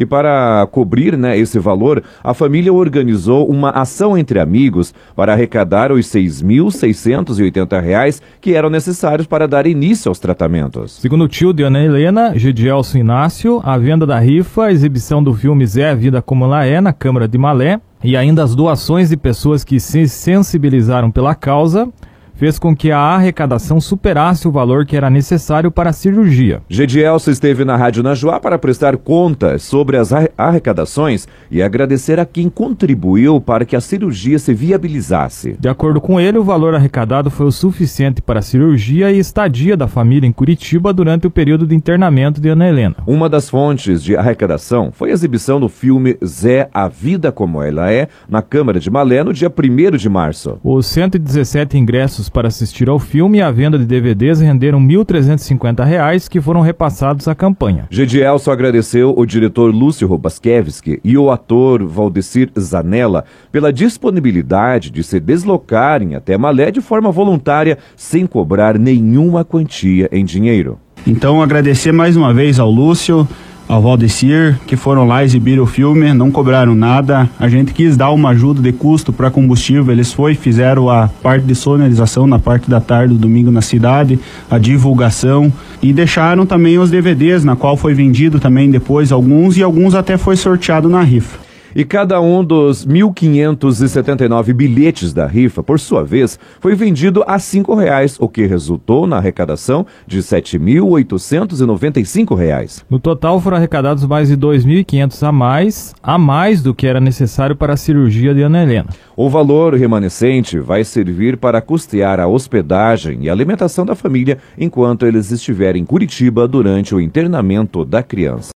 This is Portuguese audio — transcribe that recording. E para cobrir, né, esse valor, a família organizou uma ação entre amigos para arrecadar os R$ 6.680 que eram necessários para dar início aos tratamentos. Segundo o tio de Ana Helena, Gedielson e Inácio, a venda da rifa, a exibição do filme Zé, a Vida Como Ela É, na Câmara de Malé, e ainda as doações de pessoas que se sensibilizaram pela causa, fez com que a arrecadação superasse o valor que era necessário para a cirurgia. Gedielsa esteve na Rádio Najoá para prestar contas sobre as arrecadações e agradecer a quem contribuiu para que a cirurgia se viabilizasse. De acordo com ele, o valor arrecadado foi o suficiente para a cirurgia e estadia da família em Curitiba durante o período de internamento de Ana Helena. Uma das fontes de arrecadação foi a exibição do filme Zé, a Vida Como Ela É, na Câmara de Malé, no dia 1º de março. Os 117 ingressos para assistir ao filme e a venda de DVDs renderam R$ 1.350 que foram repassados à campanha. Gedielson agradeceu o diretor Lúcio Robaskevski e o ator Valdecir Zanella pela disponibilidade de se deslocarem até Malé de forma voluntária, sem cobrar nenhuma quantia em dinheiro. Então, agradecer mais uma vez ao Lúcio, ao Valdecir, que foram lá exibir o filme, não cobraram nada. A gente quis dar uma ajuda de custo para combustível, eles fizeram a parte de sonorização na parte da tarde do domingo na cidade, a divulgação, e deixaram também os DVDs, na qual foi vendido também depois alguns, e alguns até foi sorteado na rifa. E cada um dos 1.579 bilhetes da rifa, por sua vez, foi vendido a R$ 5,00, o que resultou na arrecadação de R$ 7.895. No total foram arrecadados mais de 2.500 a mais do que era necessário para a cirurgia de Ana Helena. O valor remanescente vai servir para custear a hospedagem e alimentação da família enquanto eles estiverem em Curitiba durante o internamento da criança.